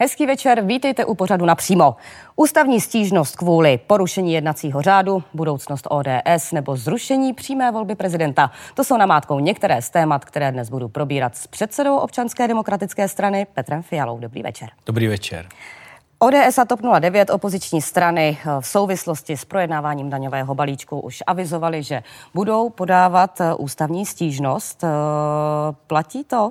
Hezký večer, vítejte u pořadu Napřímo. Ústavní stížnost kvůli porušení jednacího řádu, budoucnost ODS nebo zrušení přímé volby prezidenta. To jsou namátkou některé z témat, které dnes budu probírat s předsedou Občanské demokratické strany Petrem Fialou. Dobrý večer. Dobrý večer. ODS a TOP 09, opoziční strany, v souvislosti s projednáváním daňového balíčku už avizovali, že budou podávat ústavní stížnost. Platí to?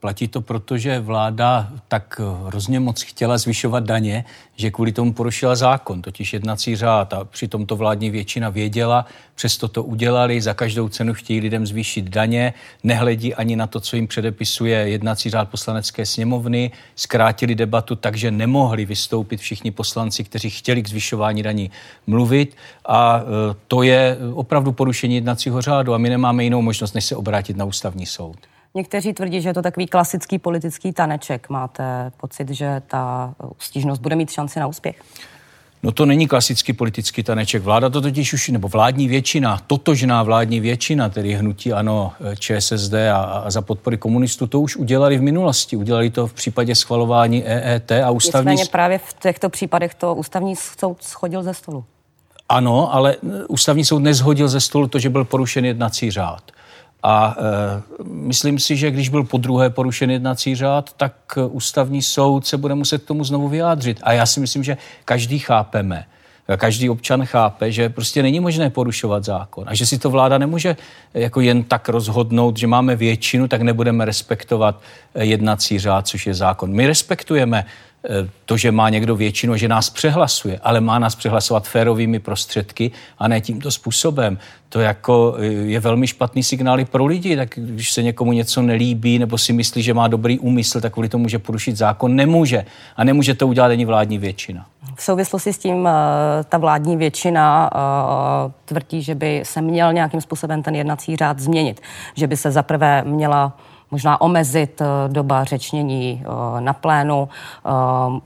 Platí to, protože vláda tak hrozně moc chtěla zvyšovat daně, že kvůli tomu porušila zákon, totiž jednací řád, a přitom to vládní většina věděla, přesto to udělali, za každou cenu chtějí lidem zvýšit daně, nehledí ani na to, co jim předepisuje jednací řád Poslanecké sněmovny, zkrátili debatu tak, že nemohli vystoupit všichni poslanci, kteří chtěli k zvyšování daní mluvit, a to je opravdu porušení jednacího řádu a my nemáme jinou možnost, než se obrátit na ústavní soud. Někteří tvrdí, že je to takový klasický politický taneček. Máte pocit, že ta stížnost bude mít šanci na úspěch? No to není klasický politický taneček. Vláda to totiž už, nebo vládní většina, totožná vládní většina, tedy hnutí ANO, ČSSD a za podpory komunistů, to už udělali v minulosti. Udělali to v případě schvalování EET a ústavní... Nicméně právě v těchto případech to ústavní soud shodil ze stolu. Ano, ale ústavní soud neshodil ze stolu to, že byl porušen jednací řád. A myslím si, že když byl podruhé porušen jednací řád, tak ústavní soud se bude muset k tomu znovu vyjádřit. A já si myslím, že každý občan chápe, že prostě není možné porušovat zákon a že si to vláda nemůže jako jen tak rozhodnout, že máme většinu, tak nebudeme respektovat jednací řád, což je zákon. My respektujeme to, že má někdo většinu, že nás přehlasuje, ale má nás přehlasovat férovými prostředky a ne tímto způsobem. To jako je velmi špatný signál i pro lidi, tak když se někomu něco nelíbí nebo si myslí, že má dobrý úmysl, tak kvůli tomu může porušit zákon. Nemůže. A nemůže to udělat ani vládní většina. V souvislosti s tím ta vládní většina tvrdí, že by se měl nějakým způsobem ten jednací řád změnit. Že by se zaprvé měla možná omezit doba řečnění na plénu,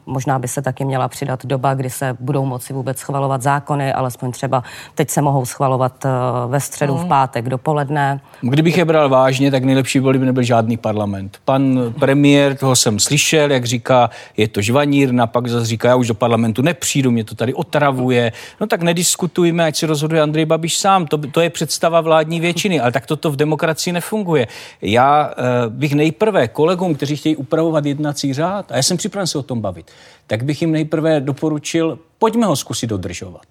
možná by se taky měla přidat doba, kdy se budou moci vůbec schvalovat zákony, alespoň třeba teď se mohou schvalovat ve středu, v pátek dopoledne. Kdybych je bral vážně, tak nejlepší byl, kdyby nebyl žádný parlament. Pan premiér, toho jsem slyšel, jak říká, je to žvanírna, pak zase říká, já už do parlamentu nepřijdu, mě to tady otravuje. No tak nediskutujme, ať si rozhoduje Andrej Babiš sám, to je představa vládní většiny, ale tak toto v demokracii nefunguje. Já bych nejprve kolegům, kteří chtějí upravovat jednací řád, a já jsem připraven se o tom bavit, tak bych jim nejprve doporučil, pojďme ho zkusit dodržovat.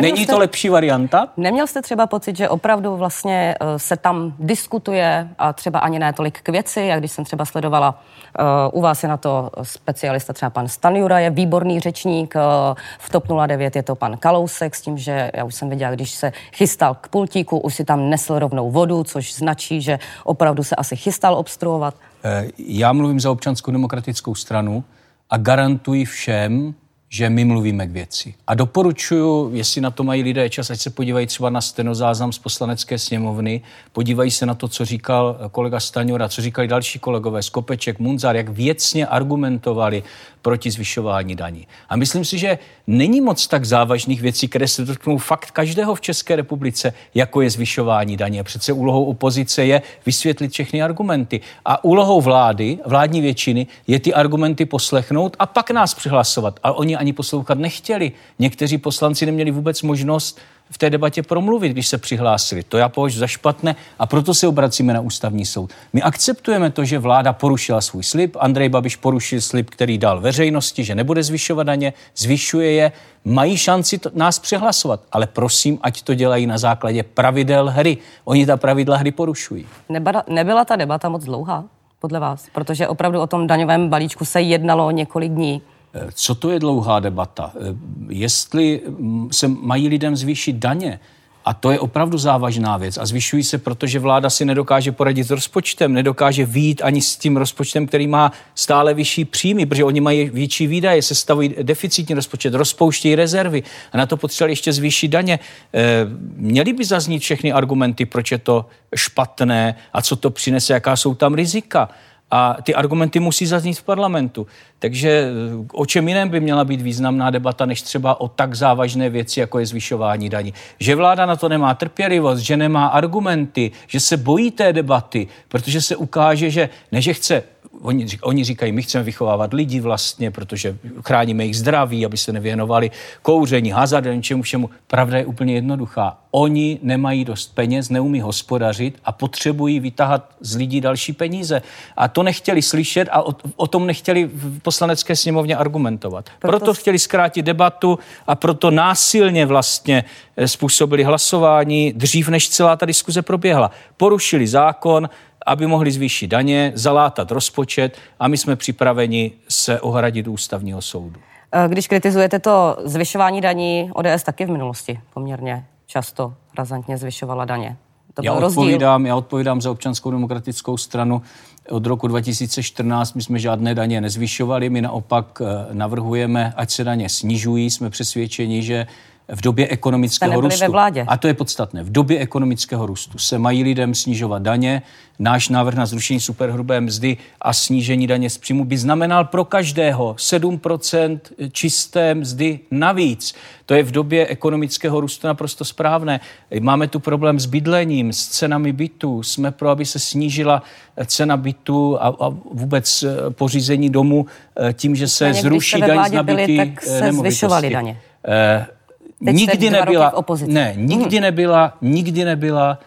Není to lepší varianta? Neměl jste třeba pocit, že opravdu vlastně se tam diskutuje a třeba ani ne tolik k věci? Já když jsem třeba sledovala, u vás je na to specialista třeba pan Stanjura, je výborný řečník, v TOP 09 je to pan Kalousek s tím, že já už jsem viděla, když se chystal k pultíku, už si tam nesl rovnou vodu, což značí, že opravdu se asi chystal obstruovat. Já mluvím za Občanskou demokratickou stranu a garantuji všem, že my mluvíme k věci. A doporučuju, jestli na to mají lidé čas, ať se podívají třeba na stenozáznam z Poslanecké sněmovny, podívají se na to, co říkal kolega Stanjura, co říkali další kolegové, Skopeček, Munzar, jak věcně argumentovali proti zvyšování daní. A myslím si, že není moc tak závažných věcí, které se dotknou fakt každého v České republice, jako je zvyšování daní. A přece úlohou opozice je vysvětlit všechny argumenty. A úlohou vlády, vládní většiny, je ty argumenty poslechnout a pak nás přihlasovat. A oni ani poslouchat nechtěli. Někteří poslanci neměli vůbec možnost v té debatě promluvit, když se přihlásili. To já považuji za špatné a proto se obracíme na ústavní soud. My akceptujeme to, že vláda porušila svůj slib, Andrej Babiš porušil slib, který dal veřejnosti, že nebude zvyšovat daně, zvyšuje je, mají šanci nás přihlasovat, ale prosím, ať to dělají na základě pravidel hry. Oni ta pravidla hry porušují. Nebyla ta debata moc dlouhá, podle vás? Protože opravdu o tom daňovém balíčku se jednalo několik dní. Co to je dlouhá debata? Jestli se mají lidem zvýšit daně, a to je opravdu závažná věc, a zvyšují se, protože vláda si nedokáže poradit s rozpočtem, nedokáže vyjít ani s tím rozpočtem, který má stále vyšší příjmy, protože oni mají větší výdaje, sestavují deficitní rozpočet, rozpouštějí rezervy a na to potřebovali ještě zvýšit daně. Měly by zaznít všechny argumenty, proč je to špatné a co to přinese, jaká jsou tam rizika. A ty argumenty musí zaznít v parlamentu. Takže o čem jiném by měla být významná debata, než třeba o tak závažné věci, jako je zvyšování daní. Že vláda na to nemá trpělivost, že nemá argumenty, že se bojí té debaty, protože se ukáže, že ne, že chce... Oni říkají, my chceme vychovávat lidi vlastně, protože chráníme jejich zdraví, aby se nevěnovali kouření, hazardu, něčemu všemu. Pravda je úplně jednoduchá. Oni nemají dost peněz, neumí hospodařit a potřebují vytahat z lidí další peníze. A to nechtěli slyšet a o tom nechtěli v poslanecké sněmovně argumentovat. Proto chtěli zkrátit debatu a proto násilně vlastně způsobili hlasování dřív, než celá ta diskuze proběhla. Porušili zákon, aby mohli zvýšit daně, zalátat rozpočet a my jsme připraveni se ohradit Ústavního soudu. Když kritizujete to zvyšování daní, ODS taky v minulosti poměrně často razantně zvyšovala daně. To byl rozdíl. Já odpovídám za Občanskou demokratickou stranu. Od roku 2014 my jsme žádné daně nezvyšovali, my naopak navrhujeme, ať se daně snižují, jsme přesvědčeni, že v době ekonomického růstu, a to je podstatné, v době ekonomického růstu se mají lidem snižovat daně. Náš návrh na zrušení superhrubé mzdy a snížení daně z příjmu by znamenal pro každého 7% čisté mzdy navíc. To je v době ekonomického růstu naprosto správné. Máme tu problém s bydlením, s cenami bytů. Jsme pro, aby se snížila cena bytu a vůbec pořízení domu tím, že se zruší daň z nabytí nemovitosti. Se zvyšovaly daně. Nikdy nebyla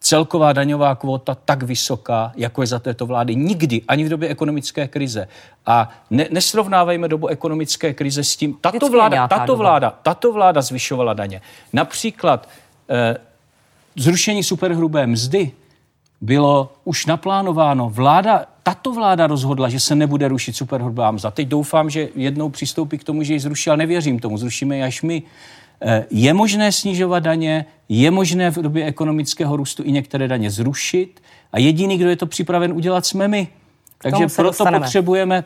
celková daňová kvóta tak vysoká, jako je za této vlády. Nikdy, ani v době ekonomické krize. A nesrovnávejme dobu ekonomické krize s tím. Tato vláda zvyšovala daně. Například zrušení superhrubé mzdy bylo už naplánováno. Tato vláda rozhodla, že se nebude rušit superhrubá mzda. Teď doufám, že jednou přistoupí k tomu, že ji zruší, ale nevěřím tomu. Zrušíme ji až my. Je možné snižovat daně, je možné v době ekonomického růstu i některé daně zrušit a jediný, kdo je to připraven udělat, jsme my. Takže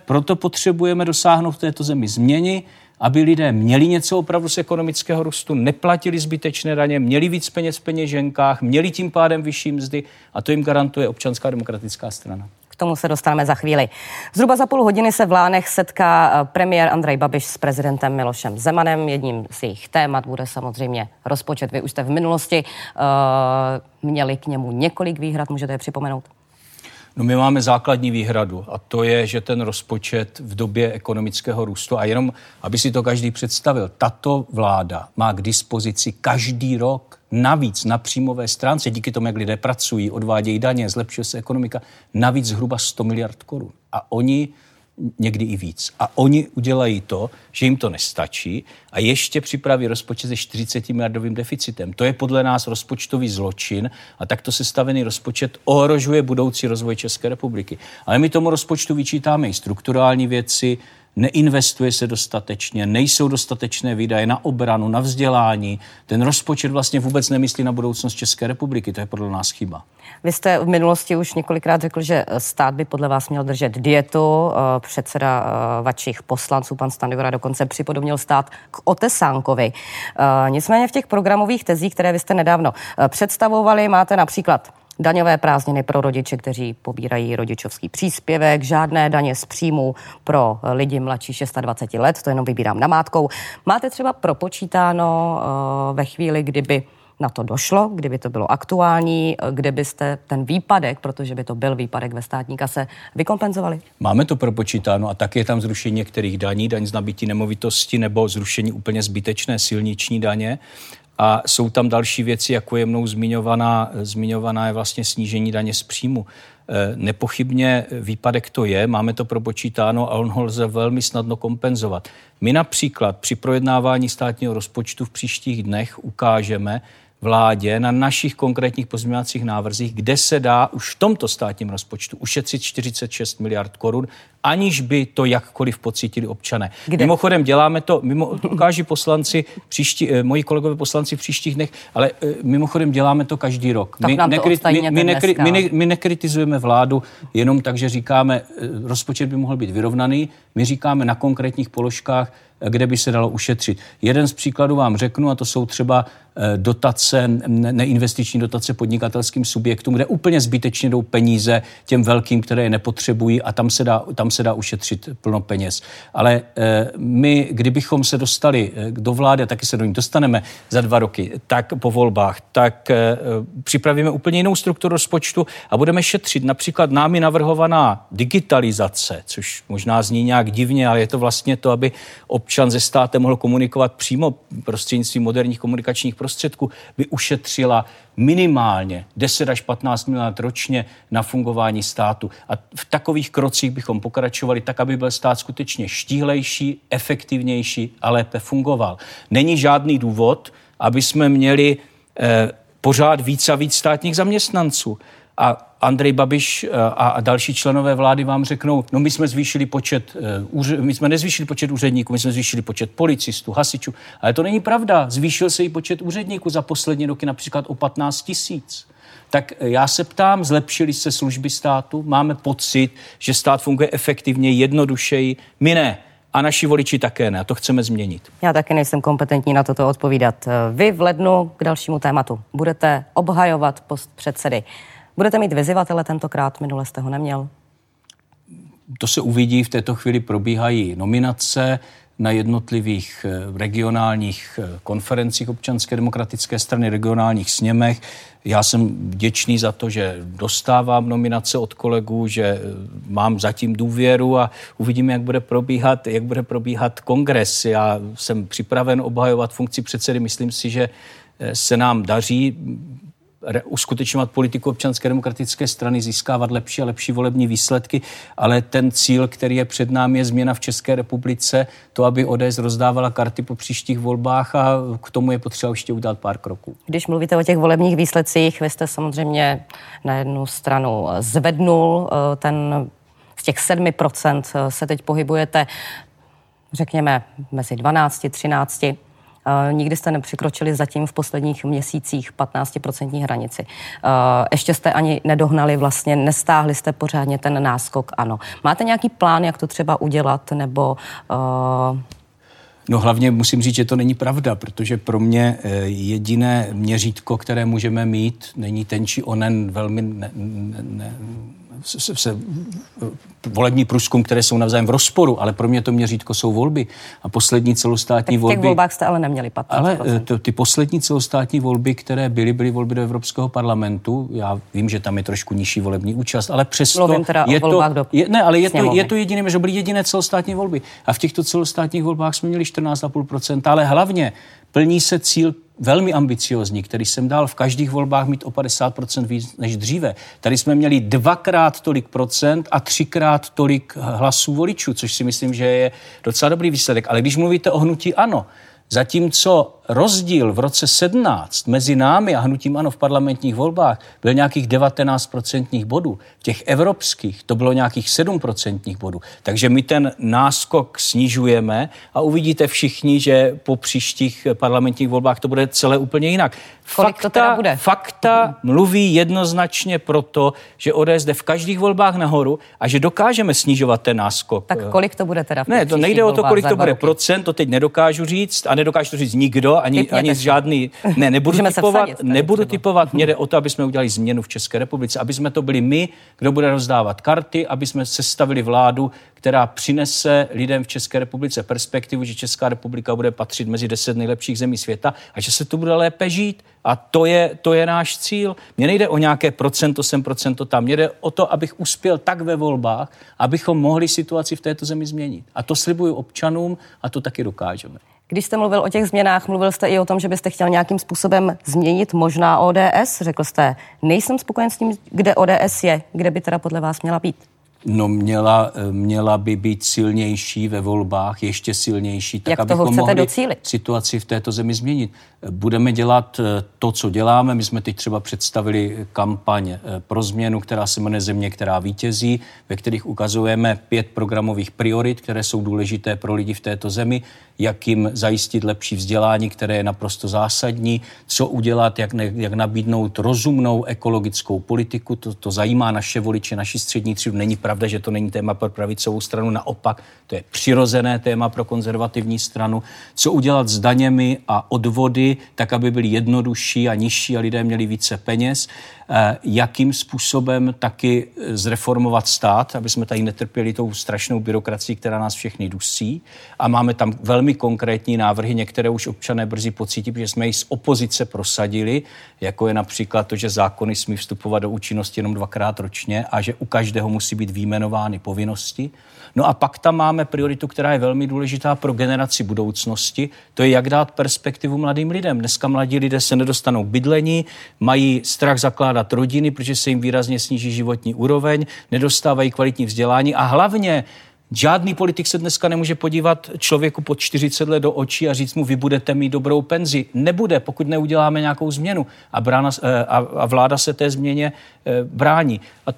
proto potřebujeme dosáhnout v této zemi změny, aby lidé měli něco opravdu z ekonomického růstu, neplatili zbytečné daně, měli víc peněz v peněženkách, měli tím pádem vyšší mzdy a to jim garantuje Občanská demokratická strana. K tomu se dostaneme za chvíli. Zhruba za půl hodiny se v Lánech setká premiér Andrej Babiš s prezidentem Milošem Zemanem. Jedním z jejich témat bude samozřejmě rozpočet. Vy už jste v minulosti měli k němu několik výhrad, můžete je připomenout? No, my máme základní výhradu a to je, že ten rozpočet v době ekonomického růstu, a jenom, aby si to každý představil, tato vláda má k dispozici každý rok navíc na příjmové stránce, díky tomu, jak lidé pracují, odvádějí daně, zlepšuje se ekonomika, navíc zhruba 100 miliard korun. A oni někdy i víc. A oni udělají to, že jim to nestačí a ještě připraví rozpočet se 40miliardovým deficitem. To je podle nás rozpočtový zločin a takto sestavený rozpočet ohrožuje budoucí rozvoj České republiky. Ale my tomu rozpočtu vyčítáme i strukturální věci, neinvestuje se dostatečně, nejsou dostatečné výdaje na obranu, na vzdělání. Ten rozpočet vlastně vůbec nemyslí na budoucnost České republiky, to je podle nás chyba. Vy jste v minulosti už několikrát řekl, že stát by podle vás měl držet dietu. Předseda vašich poslanců, pan Stanjura, dokonce připodobnil stát k Otesánkovi. Nicméně v těch programových tezích, které vy jste nedávno představovali, máte například daňové prázdniny pro rodiče, kteří pobírají rodičovský příspěvek, žádné daně z příjmu pro lidi mladší 26 let, to jenom vybírám namátkou. Máte třeba propočítáno ve chvíli, kdyby na to došlo, kdyby to bylo aktuální, kde byste ten výpadek, protože by to byl výpadek ve státní kase, vykompenzovali? Máme to propočítáno a tak je tam zrušení některých daní, daň z nabytí nemovitosti nebo zrušení úplně zbytečné silniční daně. A jsou tam další věci, jako je mnou zmiňovaná je vlastně snížení daně z příjmu. Nepochybně výpadek to je, máme to propočítáno a on ho lze velmi snadno kompenzovat. My například při projednávání státního rozpočtu v příštích dnech ukážeme vládě na našich konkrétních pozměňovacích návrzích, kde se dá už v tomto státním rozpočtu ušetřit 46 miliard korun, aniž by to jakkoliv pocítili občané. Kde? Mimochodem děláme to, ukáží poslanci, moji kolegové poslanci v příštích dnech, ale mimochodem děláme to každý rok. My nekritizujeme vládu jenom tak, že říkáme, rozpočet by mohl být vyrovnaný, my říkáme na konkrétních položkách, kde by se dalo ušetřit. Jeden z příkladů vám řeknu, a to jsou třeba dotace, neinvestiční dotace podnikatelským subjektům, kde úplně zbytečně jdou peníze těm velkým, které je nepotřebují, a tam se dá ušetřit plno peněz. Ale my, kdybychom se dostali do vlády, a taky se do ní dostaneme za 2 roky, tak po volbách, tak připravíme úplně jinou strukturu rozpočtu a budeme šetřit. Například námi navrhovaná digitalizace, což možná zní nějak divně, ale je to vlastně to, aby občan se státem mohl komunikovat přímo prostřednictvím moderních komunikačních prostředků, by ušetřila minimálně 10 až 15 miliard ročně na fungování státu. A v takových krocích bychom pokračovali tak, aby byl stát skutečně štíhlejší, efektivnější a lépe fungoval. Není žádný důvod, aby jsme měli pořád víc a víc státních zaměstnanců. A Andrej Babiš a další členové vlády vám řeknou, no my jsme nezvýšili počet úředníků, my jsme zvýšili počet policistů, hasičů. Ale to není pravda. Zvýšil se i počet úředníků za poslední roky například o 15 000. Tak já se ptám, zlepšily se služby státu? Máme pocit, že stát funguje efektivně, jednodušeji? My ne. A naši voliči také ne. A to chceme změnit. Já taky nejsem kompetentní na toto odpovídat. Vy v lednu k dalšímu tématu budete obhajovat post předsedy. Budete mít vyzývatele tentokrát, minule jste ho neměl? To se uvidí, v této chvíli probíhají nominace na jednotlivých regionálních konferencích Občanské demokratické strany, regionálních sněmech. Já jsem vděčný za to, že dostávám nominace od kolegů, že mám zatím důvěru a uvidíme, jak bude probíhat kongres. Já jsem připraven obhajovat funkci předsedy. Myslím si, že se nám daří uskutečňovat politiku Občanské demokratické strany, získávat lepší a lepší volební výsledky, ale ten cíl, který je před námi, je změna v České republice, to, aby ODS rozdávala karty po příštích volbách, a k tomu je potřeba ještě udělat pár kroků. Když mluvíte o těch volebních výsledcích, vy jste samozřejmě na jednu stranu zvednul, z těch 7% se teď pohybujete, řekněme, mezi 12, 13, nikdy jste nepřekročili zatím v posledních měsících 15% hranici. Ještě jste ani nedohnali vlastně, nestáhli jste pořádně ten náskok, ano. Máte nějaký plán, jak to třeba udělat, nebo... No hlavně musím říct, že to není pravda, protože pro mě jediné měřítko, které můžeme mít, není ten či onen velmi... volební průzkum, které jsou navzájem v rozporu, ale pro mě to měřítko jsou volby. A poslední celostátní volby... V těch volbách jste ale neměli 15%. Ale ty poslední celostátní volby, které byly volby do Evropského parlamentu. Já vím, že tam je trošku nižší volební účast, ale přesto... Mluvím teda o volbách do sněmovny. Ne, ale je to jediné, že byly jediné celostátní volby. A v těchto celostátních volbách jsme měli 14,5%, ale hlavně plní se cíl velmi ambiciózní, který jsem dal v každých volbách mít o 50% víc než dříve. Tady jsme měli 2x tolik procent a 3x tolik hlasů voličů, což si myslím, že je docela dobrý výsledek. Ale když mluvíte o hnutí ANO, zatímco rozdíl v roce 17 mezi námi a hnutím ANO v parlamentních volbách byl nějakých 19% bodů, v těch evropských to bylo nějakých 7% bodů. Takže my ten náskok snižujeme a uvidíte všichni, že po příštích parlamentních volbách to bude celé úplně jinak. Kolik to teda bude? Fakta mluví jednoznačně proto, že ODS jde v každých volbách nahoru a že dokážeme snižovat ten náskok. Tak kolik to bude teda v příštích volbách? Ne, to nejde o to, kolik to bude procent, to teď nedokážu říct a nedokážu to říct nikdo. Ani žádný, ne, nebudu typovat, mě jde o to, aby jsme udělali změnu v České republice, aby jsme to byli my, kdo bude rozdávat karty, aby jsme sestavili vládu, která přinese lidem v České republice perspektivu, že Česká republika bude patřit mezi 10 nejlepších zemí světa a že se tu bude lépe žít. A to je náš cíl. Mně nejde o nějaké procento sem, procento tam. Mně jde o to, abych uspěl tak ve volbách, abychom mohli situaci v této zemi změnit. A to slibuju občanům a to taky dokážeme. Když jste mluvil o těch změnách, mluvil jste i o tom, že byste chtěl nějakým způsobem změnit možná ODS. Řekl jste, nejsem spokojen s tím, kde ODS je, kde by teda podle vás měla být. No měla by být silnější ve volbách, ještě silnější, tak abychom mohli situaci v této zemi změnit. Budeme dělat to, co děláme. My jsme teď třeba představili kampaň pro změnu, která se jmenuje Země, která vítězí, ve kterých ukazujeme 5 programových priorit, které jsou důležité pro lidi v této zemi, jak jim zajistit lepší vzdělání, které je naprosto zásadní, co udělat, jak nabídnout rozumnou ekologickou politiku. To zajímá naše voliče, naši střední třídu. Není pravda, že to není téma pro pravicovou stranu, naopak to je přirozené téma pro konzervativní stranu. Co udělat s daněmi a odvody, tak aby byly jednodušší a nižší a lidé měli více peněz. Jakým způsobem taky zreformovat stát, aby jsme tady netrpěli tou strašnou byrokracii, která nás všechny dusí. A máme tam velmi konkrétní návrhy, některé už občané brzy pocítí, protože jsme ji z opozice prosadili, jako je například to, že zákony smí vstupovat do účinnosti jenom 2x ročně a že u každého musí být vyjmenovány povinnosti. No a pak tam máme prioritu, která je velmi důležitá pro generaci budoucnosti, to je jak dát perspektivu mladým lidem. Dneska mladí lidé se nedostanou k bydlení, mají strach zakládat rodiny, protože se jim výrazně sníží životní úroveň, nedostávají kvalitní vzdělání a hlavně žádný politik se dneska nemůže podívat člověku pod 40 let do očí a říct mu, vy budete mít dobrou penzi. Nebude, pokud neuděláme nějakou změnu. A vláda se té změně brání. A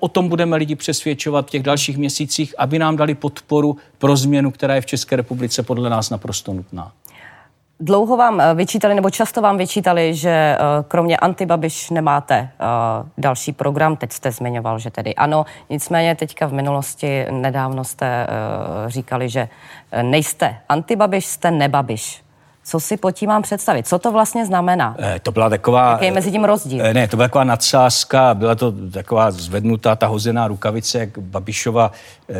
o tom budeme lidi přesvědčovat v těch dalších měsících, aby nám dali podporu pro změnu, která je v České republice podle nás naprosto nutná. Dlouho vám vyčítali, nebo často vám vyčítali, že kromě antibabiš nemáte další program. Teď jste zmiňoval, že tedy ano. Nicméně teďka v minulosti nedávno jste říkali, že nejste antibabiš, jste nebabiš. Co si pod tím mám představit? Co to vlastně znamená? To byla taková... Jaký je mezi tím rozdíl? Ne, to byla taková nadsázka, byla to taková zvednutá, ta hozená rukavice, jak Babišova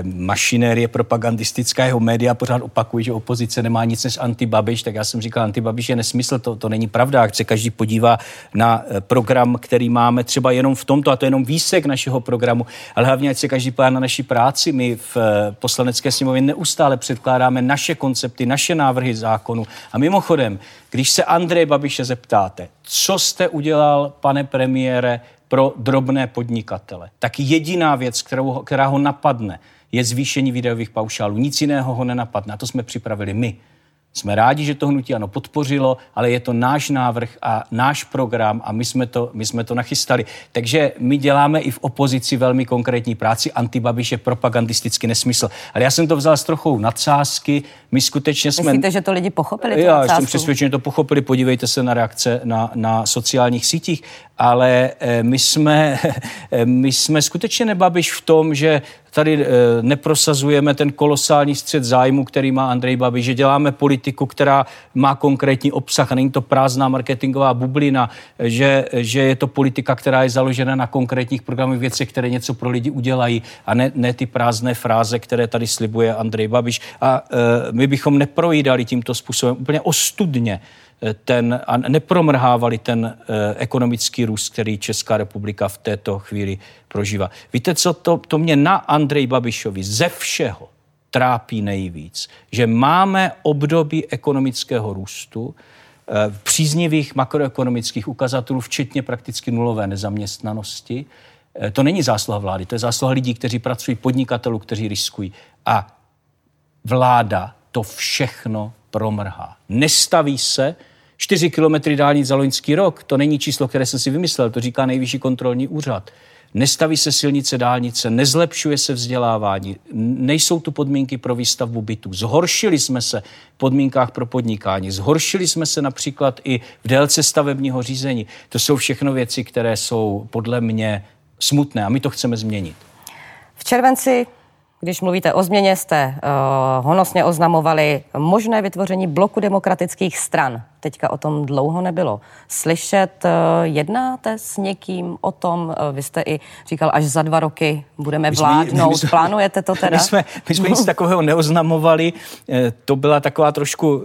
mašinérie propagandistická, jeho média pořád opakují, že opozice nemá nic než antibabiš, tak já jsem říkal, antibabiš je nesmysl, to není pravda. Ať se každý podívá na program, který máme třeba jenom v tomto, a to je jenom výsek našeho programu, ale hlavně ať se každý podívá na naší práci. My v Poslanecké sněmovně neustále předkládáme naše koncepty, naše návrhy zákonu. A mimochodem, když se Andreje Babiše zeptáte, co jste udělal, pane premiére, pro drobné podnikatele, tak jediná věc, která ho napadne, je zvýšení výdajových paušálů. Nic jiného ho nenapadne. A to jsme připravili my. Jsme rádi, že to hnutí ANO podpořilo, ale je to náš návrh a náš program a my jsme to nachystali. Takže my děláme i v opozici velmi konkrétní práci. Antibabiš je propagandistický nesmysl. Ale já jsem to vzal s trochou nadsázky. My skutečně jsme... Myslíte, že to lidi pochopili? Já jsem přesvědčen, že to pochopili. Podívejte se na reakce na sociálních sítích. Ale my jsme skutečně nebabiš v tom, že tady neprosazujeme ten kolosální střet zájmu, který má Andrej Babiš, že děláme politiku, která má konkrétní obsah a není to prázdná marketingová bublina, že je to politika, která je založena na konkrétních programových věcech, které něco pro lidi udělají a ne ty prázdné fráze, které tady slibuje Andrej Babiš. A my bychom neprojídali tímto způsobem úplně ostudně a nepromrhávali ten ekonomický růst, který Česká republika v této chvíli prožívá. Víte co, to mě na Andreji Babišovi ze všeho trápí nejvíc, že máme období ekonomického růstu, příznivých makroekonomických ukazatelů, včetně prakticky nulové nezaměstnanosti. To není zásluha vlády, to je zásluha lidí, kteří pracují, podnikatelů, kteří riskují. A vláda to všechno promrhá. Nestaví se 4 kilometry dálnic za loňský rok, to není číslo, které jsem si vymyslel, to říká Nejvyšší kontrolní úřad. Nestaví se silnice, dálnice, nezlepšuje se vzdělávání, nejsou tu podmínky pro výstavbu bytů. Zhoršili jsme se v podmínkách pro podnikání, zhoršili jsme se například i v délce stavebního řízení. To jsou všechno věci, které jsou podle mě smutné a my to chceme změnit. V červenci, když mluvíte o změně, jste honosně oznamovali možné vytvoření bloku demokratických stran. Teďka o tom dlouho nebylo slyšet. Jednáte s někým o tom? Vy jste i říkal, až za 2 roky budeme vládnout. Plánujete to teda? My jsme nic takového neoznamovali. To byla taková trošku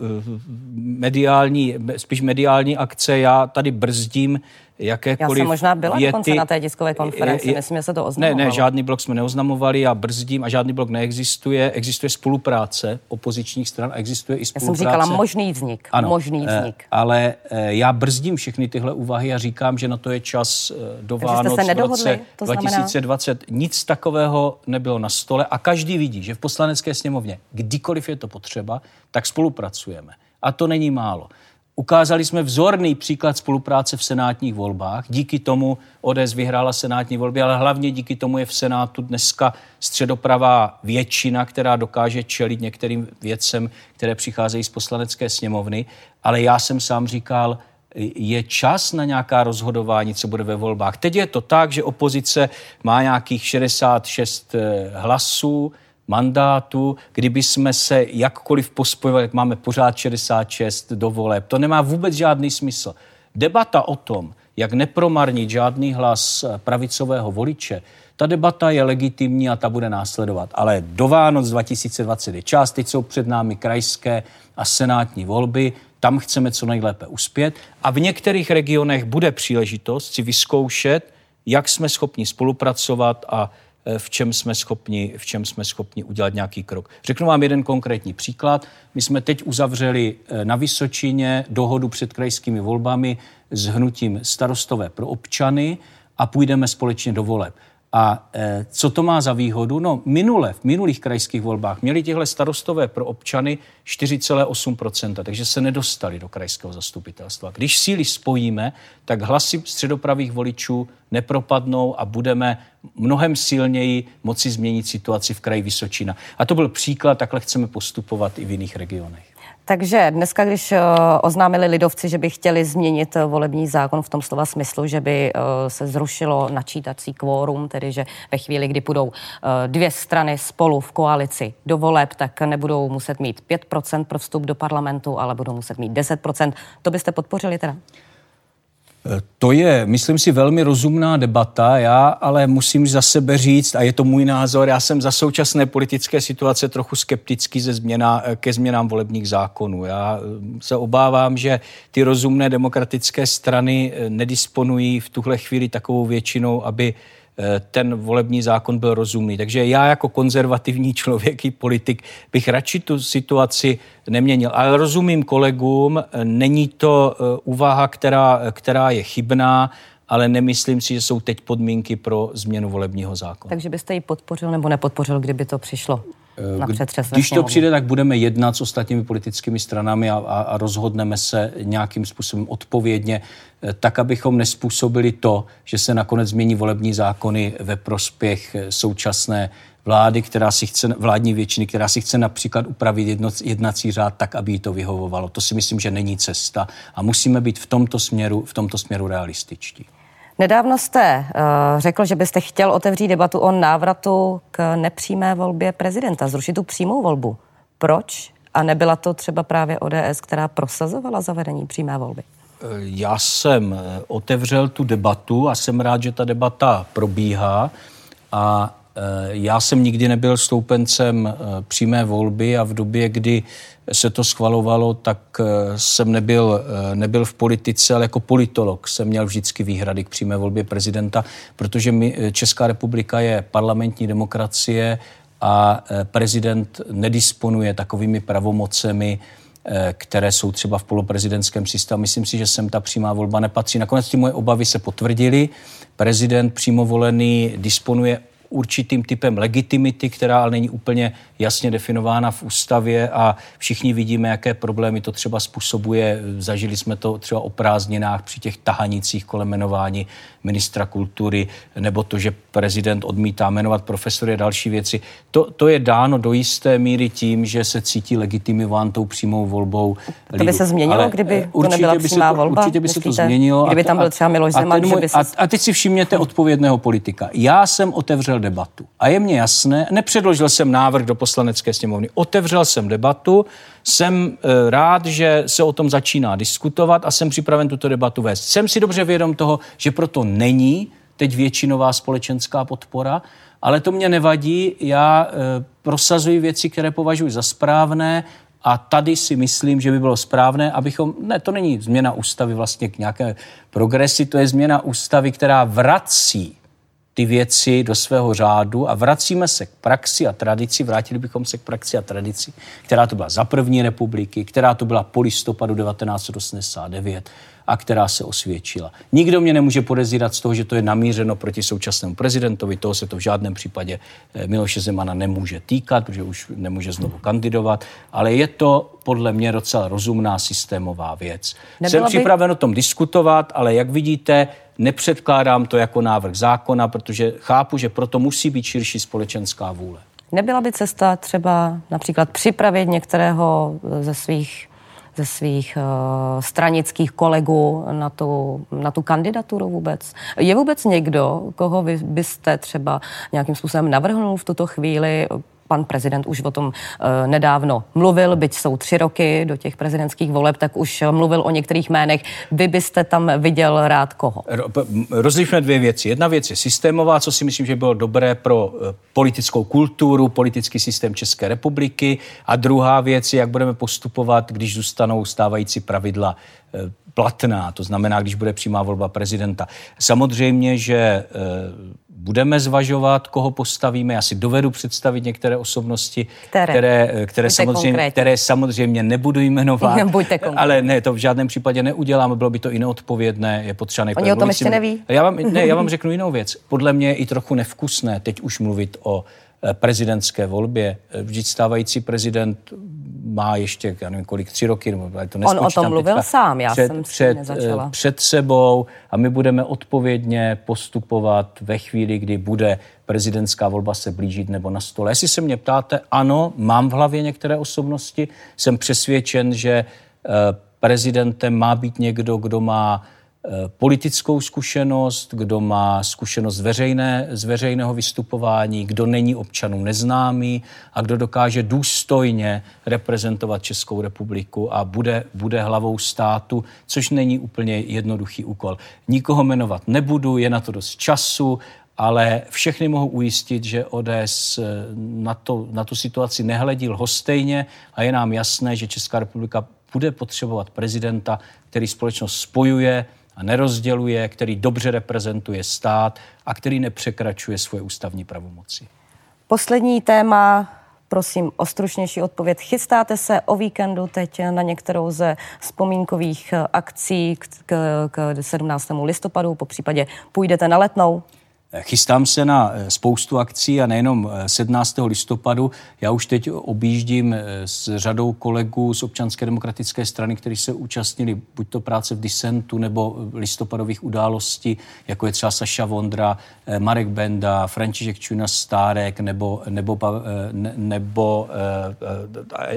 mediální akce. Já tady brzdím jakékoliv věty. Já jsem možná byla dokonce na té tiskové konferenci, nesmím se to oznamovalo. Ne, žádný blok jsme neoznamovali, já brzdím a žádný blok neexistuje. Existuje spolupráce opozičních stran a existuje i spolupráce. Já jsem říkala možný vznik, ano, možný vznik. Ale já brzdím všechny tyhle úvahy a říkám, že na to je čas do Vánoc v roce 2020. Nic takového nebylo na stole a každý vidí, že v Poslanecké sněmovně, kdykoliv je to potřeba, tak spolupracujeme. A to není málo. Ukázali jsme vzorný příklad spolupráce v senátních volbách. Díky tomu ODS vyhrála senátní volby, ale hlavně díky tomu je v Senátu dneska středopravá většina, která dokáže čelit některým věcem, které přicházejí z Poslanecké sněmovny. Ale já jsem sám říkal, je čas na nějaká rozhodování, co bude ve volbách. Teď je to tak, že opozice má nějakých 66 hlasů, mandátu, kdyby jsme se jakkoliv pospojovali, jak máme pořád 66 do voleb. To nemá vůbec žádný smysl. Debata o tom, jak nepromarnit žádný hlas pravicového voliče, ta debata je legitimní a ta bude následovat. Ale do Vánoc 2020 je čas, teď jsou před námi krajské a senátní volby, tam chceme co nejlépe uspět a v některých regionech bude příležitost si vyzkoušet, jak jsme schopni spolupracovat a v čem jsme schopni udělat nějaký krok. Řeknu vám jeden konkrétní příklad. My jsme teď uzavřeli na Vysočině dohodu před krajskými volbami s hnutím Starostové pro občany a půjdeme společně do voleb. A co to má za výhodu? No, v minulých krajských volbách měli těhle Starostové pro občany 4,8%, takže se nedostali do krajského zastupitelstva. Když síly spojíme, tak hlasy středopravých voličů nepropadnou a budeme mnohem silněji moci změnit situaci v kraji Vysočina. A to byl příklad, takhle chceme postupovat i v jiných regionech. Takže dneska, když oznámili lidovci, že by chtěli změnit volební zákon v tom slova smyslu, že by se zrušilo načítací kvórum, tedy že ve chvíli, kdy budou dvě strany spolu v koalici do voleb, tak nebudou muset mít 5% pro vstup do parlamentu, ale budou muset mít 10%. To byste podpořili teda? To je, myslím si, velmi rozumná debata, já ale musím za sebe říct, a je to můj názor, já jsem za současné politické situace trochu skeptický ke změnám volebních zákonů. Já se obávám, že ty rozumné demokratické strany nedisponují v tuhle chvíli takovou většinou, aby ten volební zákon byl rozumný. Takže já jako konzervativní člověk i politik bych radši tu situaci neměnil. Ale rozumím kolegům, není to úvaha, která je chybná, ale nemyslím si, že jsou teď podmínky pro změnu volebního zákona. Takže byste ji podpořil nebo nepodpořil, kdyby to přišlo? Když to přijde, tak budeme jednat s ostatními politickými stranami a rozhodneme se nějakým způsobem odpovědně, tak, abychom nespůsobili to, že se nakonec změní volební zákony ve prospěch současné vlády, vládní většiny, která si chce například upravit jednací řád tak, aby jí to vyhovovalo. To si myslím, že není cesta a musíme být v tomto směru realističtí. Nedávno jste řekl, že byste chtěl otevřít debatu o návratu k nepřímé volbě prezidenta, zrušit tu přímou volbu. Proč? A nebyla to třeba právě ODS, která prosazovala zavedení přímé volby? Já jsem otevřel tu debatu a jsem rád, že ta debata probíhá. A já jsem nikdy nebyl stoupencem přímé volby a v době, kdy se to schvalovalo, tak jsem nebyl v politice, ale jako politolog jsem měl vždycky výhrady k přímé volbě prezidenta, protože Česká republika je parlamentní demokracie a prezident nedisponuje takovými pravomocemi, které jsou třeba v poloprezidentském systému. Myslím si, že sem ta přímá volba nepatří. Nakonec ty moje obavy se potvrdily. Prezident přímo volený disponuje určitým typem legitimity, která ale není úplně jasně definována v ústavě a všichni vidíme, jaké problémy to třeba způsobuje. Zažili jsme to třeba o prázdninách při těch tahanicích kolem jmenování ministra kultury nebo to, že prezident odmítá jmenovat profesory a další věci. To je dáno do jisté míry tím, že se cítí legitimován tou přímou volbou. To by se změnilo, kdyby to nebyla přímá volba? Určitě by se to změnilo. Kdyby tam byl třeba Miloš Zeman. A teď si všimněte odpovědného politika. Já jsem otevřel debatu. A je mně jasné, nepředložil jsem návrh do Poslanecké sněmovny, otevřel jsem debatu, jsem rád, že se o tom začíná diskutovat a jsem připraven tuto debatu vést. Jsem si dobře vědom toho, že proto není teď většinová společenská podpora, ale to mě nevadí, já prosazuji věci, které považuji za správné a tady si myslím, že by bylo správné, abychom, ne, to není změna ústavy vlastně k nějaké progresi, to je změna ústavy, která vrací ty věci do svého řádu a vracíme se k praxi a tradici, vrátili bychom se k praxi a tradici, která to byla za první republiky, která to byla po listopadu 1989 a která se osvědčila. Nikdo mě nemůže podezírat z toho, že to je namířeno proti současnému prezidentovi, toho se to v žádném případě Miloše Zemana nemůže týkat, protože už nemůže znovu kandidovat, ale je to podle mě docela rozumná systémová věc. Jsem připraven o tom diskutovat, ale jak vidíte, nepředkládám to jako návrh zákona, protože chápu, že proto musí být širší společenská vůle. Nebyla by cesta třeba například připravit některého ze svých svých stranických kolegů na tu kandidaturu vůbec? Je vůbec někdo, koho vy byste třeba nějakým způsobem navrhnul v tuto chvíli? Pan prezident už o tom nedávno mluvil, byť jsou 3 roky do těch prezidentských voleb, tak už mluvil o některých jménech. Vy byste tam viděl rád koho? Rozlišme 2 věci. Jedna věc je systémová, co si myslím, že bylo dobré pro politickou kulturu, politický systém České republiky. A druhá věc je, jak budeme postupovat, když zůstanou stávající pravidla platná. To znamená, když bude přímá volba prezidenta. Samozřejmě, že budeme zvažovat, koho postavíme. Já si dovedu představit některé osobnosti, které samozřejmě nebudu jmenovat. Ale ne, to v žádném případě neudělám. Bylo by to i neodpovědné, je potřeba nejprve. Oni o tom ještě neví? Já vám řeknu jinou věc. Podle mě je i trochu nevkusné teď už mluvit o prezidentské volbě. Vždyť stávající prezident má ještě, já nevím kolik, 3 roky. Nebo to on o tom mluvil teďka, sám, já jsem s tím nezačala. Před sebou a my budeme odpovědně postupovat ve chvíli, kdy bude prezidentská volba se blížit nebo na stole. Jestli se mě ptáte, ano, mám v hlavě některé osobnosti, jsem přesvědčen, že prezidentem má být někdo, kdo má politickou zkušenost, kdo má zkušenost z veřejného vystupování, kdo není občanům neznámý a kdo dokáže důstojně reprezentovat Českou republiku a bude hlavou státu, což není úplně jednoduchý úkol. Nikoho jmenovat nebudu, je na to dost času, ale všechny mohu ujistit, že ODS na tu situaci nehledí lhostejně a je nám jasné, že Česká republika bude potřebovat prezidenta, který společnost spojuje a nerozděluje, který dobře reprezentuje stát a který nepřekračuje svoje ústavní pravomoci. Poslední téma, prosím o stručnější odpověď. Chystáte se o víkendu teď na některou ze vzpomínkových akcí k 17. listopadu, popřípadě půjdete na Letnou? Chystám se na spoustu akcí a nejenom 17. listopadu. Já už teď objíždím s řadou kolegů z Občanské demokratické strany, kteří se účastnili buď to práce v disentu nebo listopadových událostí, jako je třeba Saša Vondra, Marek Benda, František Čuna-Stárek nebo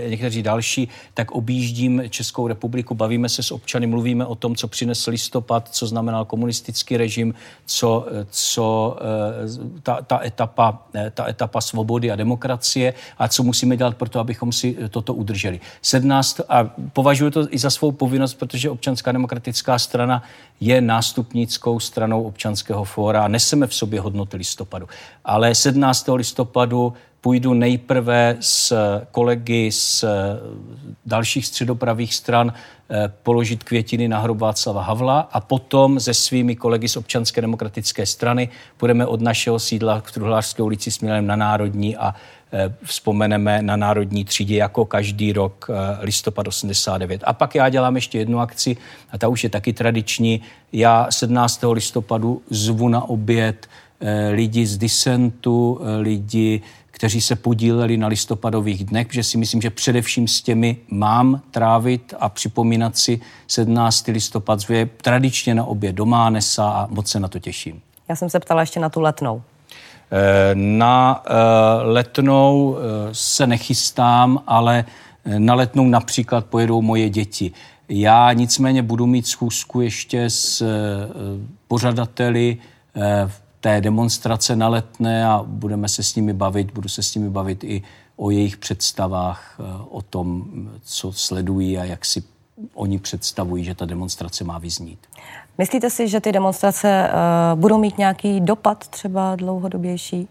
někteří další, tak objíždím Českou republiku, bavíme se s občany, mluvíme o tom, co přinesl listopad, co znamenal komunistický režim, co ta etapa svobody a demokracie a co musíme dělat pro to, abychom si toto udrželi. 17. a považuji to i za svou povinnost, protože Občanská demokratická strana je nástupnickou stranou Občanského fóra a neseme v sobě hodnoty listopadu. Ale 17. listopadu půjdu nejprve s kolegy z dalších středopravých stran položit květiny na hrob Václava Havla a potom se svými kolegy z Občanské demokratické strany půjdeme od našeho sídla v Truhlářské ulici směrem na Národní a vzpomeneme na Národní třídě jako každý rok listopad 89. A pak já dělám ještě jednu akci a ta už je taky tradiční. Já 17. listopadu zvu na oběd lidi z disentu, lidi, kteří se podíleli na listopadových dnech, protože si myslím, že především s těmi mám trávit a připomínat si 17. listopad, že je tradičně na obě Dománesa a moc se na to těším. Já jsem se ptala ještě na tu Letnou. Na Letnou se nechystám, ale na Letnou například pojedou moje děti. Já nicméně budu mít schůzku ještě s pořadateli té demonstrace na Letné a budu se s nimi bavit i o jejich představách, o tom, co sledují a jak si oni představují, že ta demonstrace má vyznít. Myslíte si, že ty demonstrace budou mít nějaký dopad třeba dlouhodobější?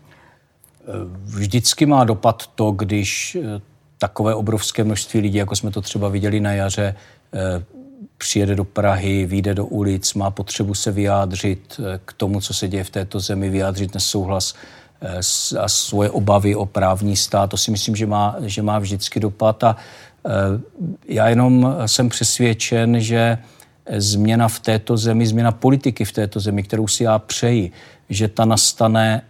Vždycky má dopad to, když takové obrovské množství lidí, jako jsme to třeba viděli na jaře, přijede do Prahy, vyjde do ulic, má potřebu se vyjádřit k tomu, co se děje v této zemi, vyjádřit nesouhlas a svoje obavy o právní stát. To si myslím, že má vždycky dopad a já jenom jsem přesvědčen, že změna v této zemi, změna politiky v této zemi, kterou si já přeji, že ta nastane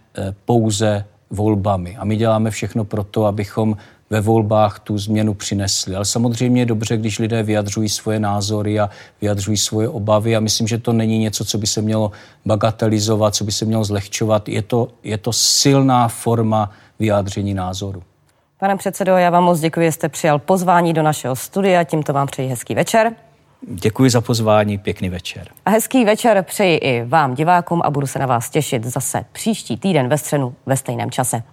pouze volbami. A my děláme všechno pro to, abychom ve volbách tu změnu přinesli. Ale samozřejmě je dobře, když lidé vyjadřují svoje názory a vyjadřují svoje obavy a myslím, že to není něco, co by se mělo bagatelizovat, co by se mělo zlehčovat. Je to silná forma vyjádření názoru. Pane předsedo, já vám moc děkuji, že jste přijal pozvání do našeho studia. Tímto vám přeji hezký večer. Děkuji za pozvání, pěkný večer. A hezký večer přeji i vám, divákům, a budu se na vás těšit zase příští týden ve středu ve stejném čase.